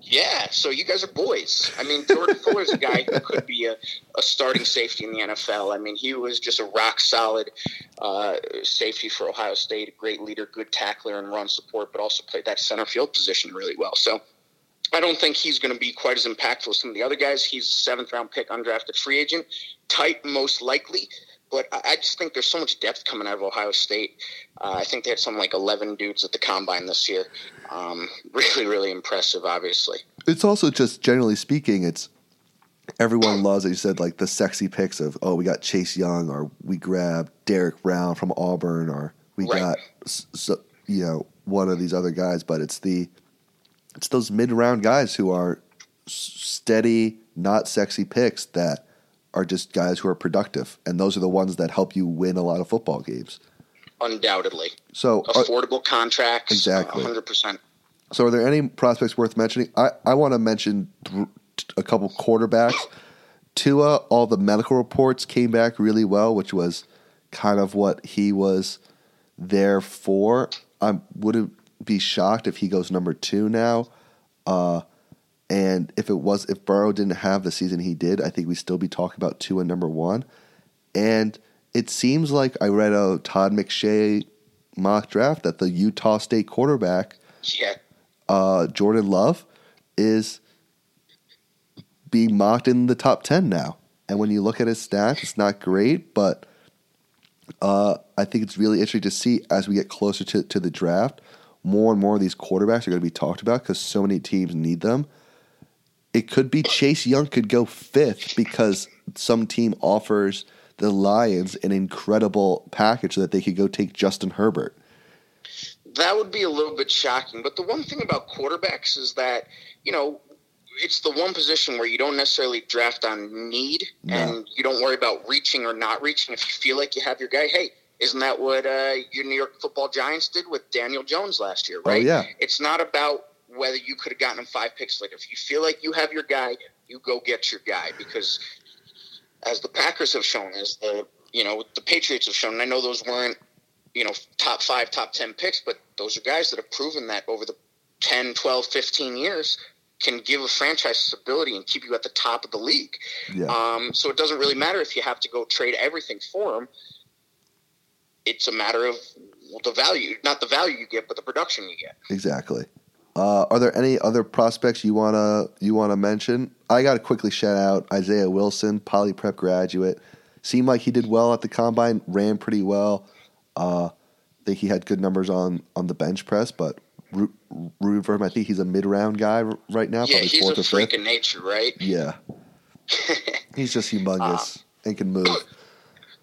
Yeah, so you guys are boys. I mean, Jordan Fuller's a guy who could be a, a starting safety in the N F L. I mean, he was just a rock-solid uh, safety for Ohio State, a great leader, good tackler and run support, but also played that center field position really well. So I don't think he's going to be quite as impactful as some of the other guys. He's a seventh-round pick, undrafted free agent, type most likely. But I just think there's so much depth coming out of Ohio State. Uh, I think they had something like eleven dudes at the combine this year. Um, really, really impressive, obviously. It's also just generally speaking, it's everyone loves, as you said, like the sexy picks of, oh, we got Chase Young, or we grabbed Derek Brown from Auburn, or we right. got, so, you know, one of these other guys. But it's the it's those mid-round guys who are steady, not sexy picks that are just guys who are productive, and those are the ones that help you win a lot of football games. Undoubtedly. So affordable are, contracts, exactly. one hundred percent. So are there any prospects worth mentioning? I, I want to mention th- a couple quarterbacks. Tua, all the medical reports came back really well, which was kind of what he was there for. I wouldn't be shocked if he goes number two now. Uh, and if it was, if Burrow didn't have the season he did, I think we'd still be talking about Tua number one. And it seems like I read a Todd McShay mock draft that the Utah State quarterback, yeah. uh, Jordan Love, is being mocked in the top ten now. And when you look at his stats, it's not great, but uh, I think it's really interesting to see as we get closer to, to the draft, more and more of these quarterbacks are going to be talked about because so many teams need them. It could be Chase Young could go fifth because some team offers the Lions an incredible package so that they could go take Justin Herbert. That would be a little bit shocking. But the one thing about quarterbacks is that, you know, it's the one position where you don't necessarily draft on need, no. and you don't worry about reaching or not reaching. If you feel like you have your guy, hey, isn't that what uh, your New York football Giants did with Daniel Jones last year, right? Oh, yeah. It's not about whether you could have gotten him five picks later. If you feel like you have your guy, you go get your guy because – as the Packers have shown, as the you know the Patriots have shown, and I know those weren't you know top five, top ten picks, but those are guys that have proven that over the ten, twelve, fifteen years can give a franchise stability and keep you at the top of the league. Yeah. Um, so it doesn't really matter if you have to go trade everything for them. It's a matter of well, the value, not the value you get, but the production you get. Exactly. Uh, are there any other prospects you wanna you wanna mention? I gotta quickly shout out Isaiah Wilson, Poly Prep graduate. Seemed like he did well at the combine, ran pretty well. Uh, I think he had good numbers on, on the bench press, but Ru- Ru- Ru- I think he's a mid round guy r- right now. Yeah, he's a freak of nature, right? Yeah, he's just humongous uh, and can move.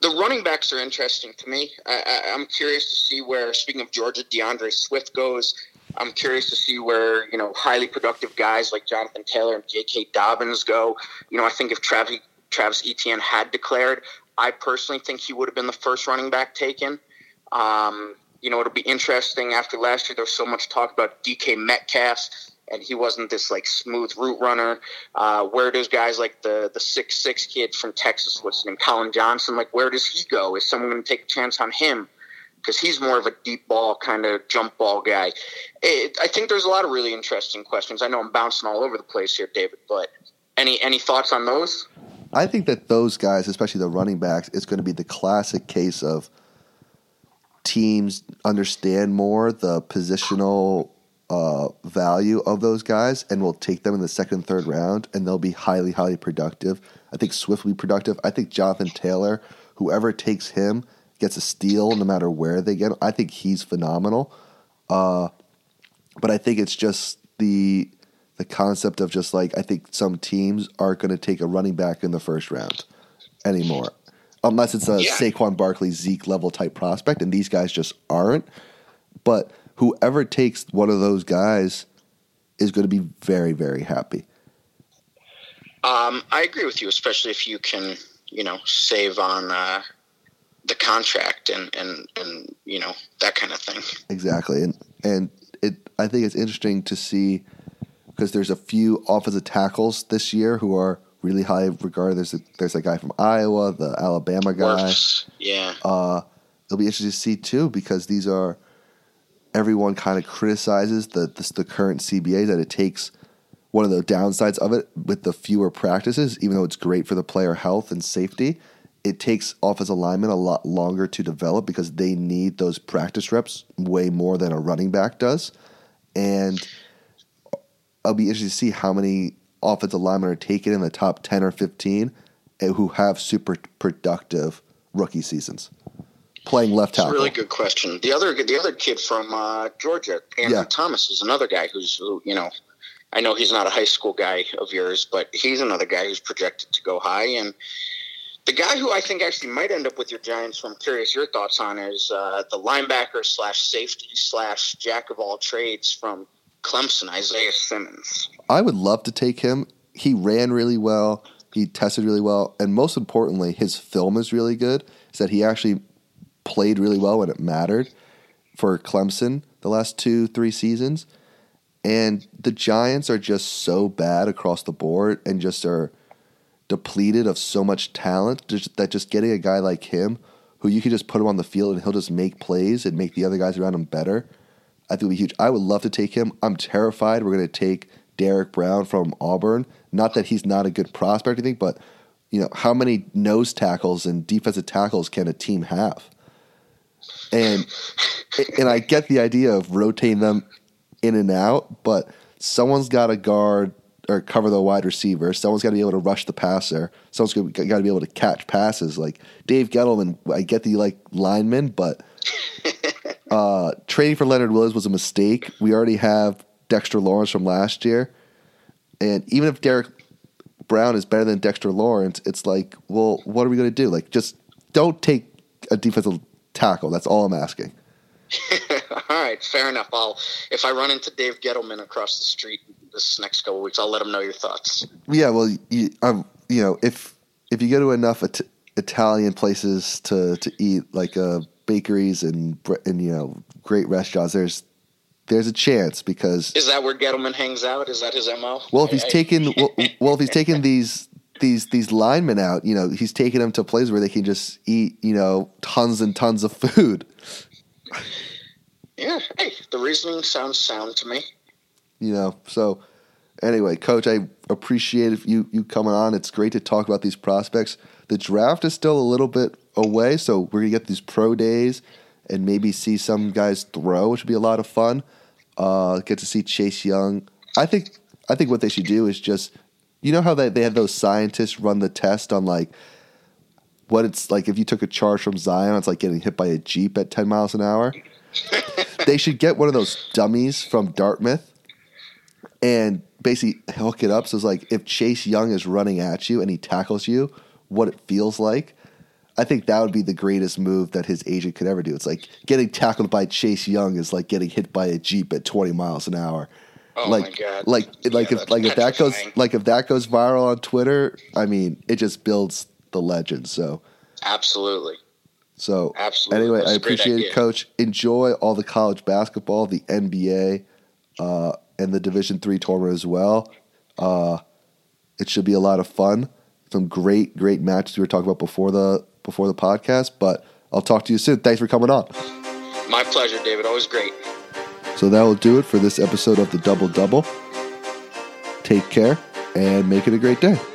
The running backs are interesting to me. I, I, I'm curious to see where. Speaking of Georgia, DeAndre Swift goes. I'm curious to see where, you know, highly productive guys like Jonathan Taylor and J K. Dobbins go. You know, I think if Travis, Travis Etienne had declared, I personally think he would have been the first running back taken. Um, you know, it'll be interesting. After last year, there was so much talk about D K Metcalf, and he wasn't this, like, smooth route runner. Uh, where does guys like the the six six kid from Texas, what's his name, Colin Johnson, like, where does he go? Is someone going to take a chance on him? Because he's more of a deep ball kind of jump ball guy. It, I think there's a lot of really interesting questions. I know I'm bouncing all over the place here, David, but any any thoughts on those? I think that those guys, especially the running backs, it's going to be the classic case of teams understand more the positional uh, value of those guys and will take them in the second, third round, and they'll be highly, highly productive. I think Swift will be productive. I think Jonathan Taylor, whoever takes him, gets a steal no matter where they get him. I think he's phenomenal. Uh, but I think it's just the the concept of just like I think some teams aren't going to take a running back in the first round anymore unless it's a yeah. Saquon Barkley, Zeke level type prospect, and these guys just aren't. But whoever takes one of those guys is going to be very, very happy. Um, I agree with you, especially if you can, you know, save on uh – the contract and, and, and, you know, that kind of thing. Exactly. And, and it, I think it's interesting to see because there's a few offensive tackles this year who are really high regarded. There's a, there's a guy from Iowa, the Alabama guy. Works. Yeah. Uh, it'll be interesting to see too, because these are, everyone kind of criticizes the, the, the current C B A that it takes one of the downsides of it with the fewer practices, even though it's great for the player health and safety. It takes offensive linemen a lot longer to develop because they need those practice reps way more than a running back does. And I'll be interested to see how many offensive linemen are taken in the top ten or fifteen and who have super productive rookie seasons playing left tackle. That's a really good question. The other the other kid from uh, Georgia, Andrew yeah. Thomas, is another guy who's, who, you know, I know he's not a high school guy of yours, but he's another guy who's projected to go high. And the guy who I think actually might end up with your Giants, who I'm curious your thoughts on, is uh, the linebacker slash safety slash jack of all trades from Clemson, Isaiah Simmons. I would love to take him. He ran really well. He tested really well. And most importantly, his film is really good. Is that he actually played really well when it mattered for Clemson the last two, three seasons. And the Giants are just so bad across the board and just are – depleted of so much talent that just getting a guy like him, who you can just put him on the field and he'll just make plays and make the other guys around him better, I think would be huge. I would love to take him. I'm terrified we're going to take Derek Brown from Auburn. Not that he's not a good prospect, I think, but you know, how many nose tackles and defensive tackles can a team have? And and I get the idea of rotating them in and out, but someone's got to guard or cover the wide receiver. Someone's got to be able to rush the passer. Someone's got to be able to catch passes. Like Dave Gettleman, I get the like lineman, but uh, trading for Leonard Williams was a mistake. We already have Dexter Lawrence from last year, and even if Derek Brown is better than Dexter Lawrence, it's like, well, what are we going to do? Like, just don't take a defensive tackle. That's all I'm asking. All right, fair enough. I'll, if I run into Dave Gettleman across the street this next couple of weeks, I'll let him know your thoughts. Yeah, well, you, um, you know, if if you go to enough it- Italian places to, to eat, like uh, bakeries and and you know great restaurants, there's there's a chance because is that where Gettleman hangs out? Is that his M O? Well, if he's I, taking I, well, well, if he's taking these. These these linemen out, you know, he's taking them to places where they can just eat, you know, tons and tons of food. Yeah, hey, the reasoning sounds sound to me. You know, so anyway, Coach, I appreciate you you coming on. It's great to talk about these prospects. The draft is still a little bit away, so we're gonna get these pro days and maybe see some guys throw, which would be a lot of fun. Uh, get to see Chase Young. I think I think what they should do is just. You know how they, they have those scientists run the test on, like, what it's like if you took a charge from Zion, it's like getting hit by a Jeep at ten miles an hour? They should get one of those dummies from Dartmouth and basically hook it up. So it's like if Chase Young is running at you and he tackles you, what it feels like. I think that would be the greatest move that his agent could ever do. It's like getting tackled by Chase Young is like getting hit by a Jeep at twenty miles an hour. Oh like, my God. like, yeah, like if, like if that goes, like if that goes viral on Twitter, I mean, it just builds the legend. So absolutely. So absolutely. Anyway, I appreciate it, Coach. Enjoy all the college basketball, the N B A, uh, and the Division three tournament as well. Uh, it should be a lot of fun. Some great, great matches we were talking about before the, before the podcast, but I'll talk to you soon. Thanks for coming on. My pleasure, David. Always great. So that will do it for this episode of The Double Double. Take care and make it a great day.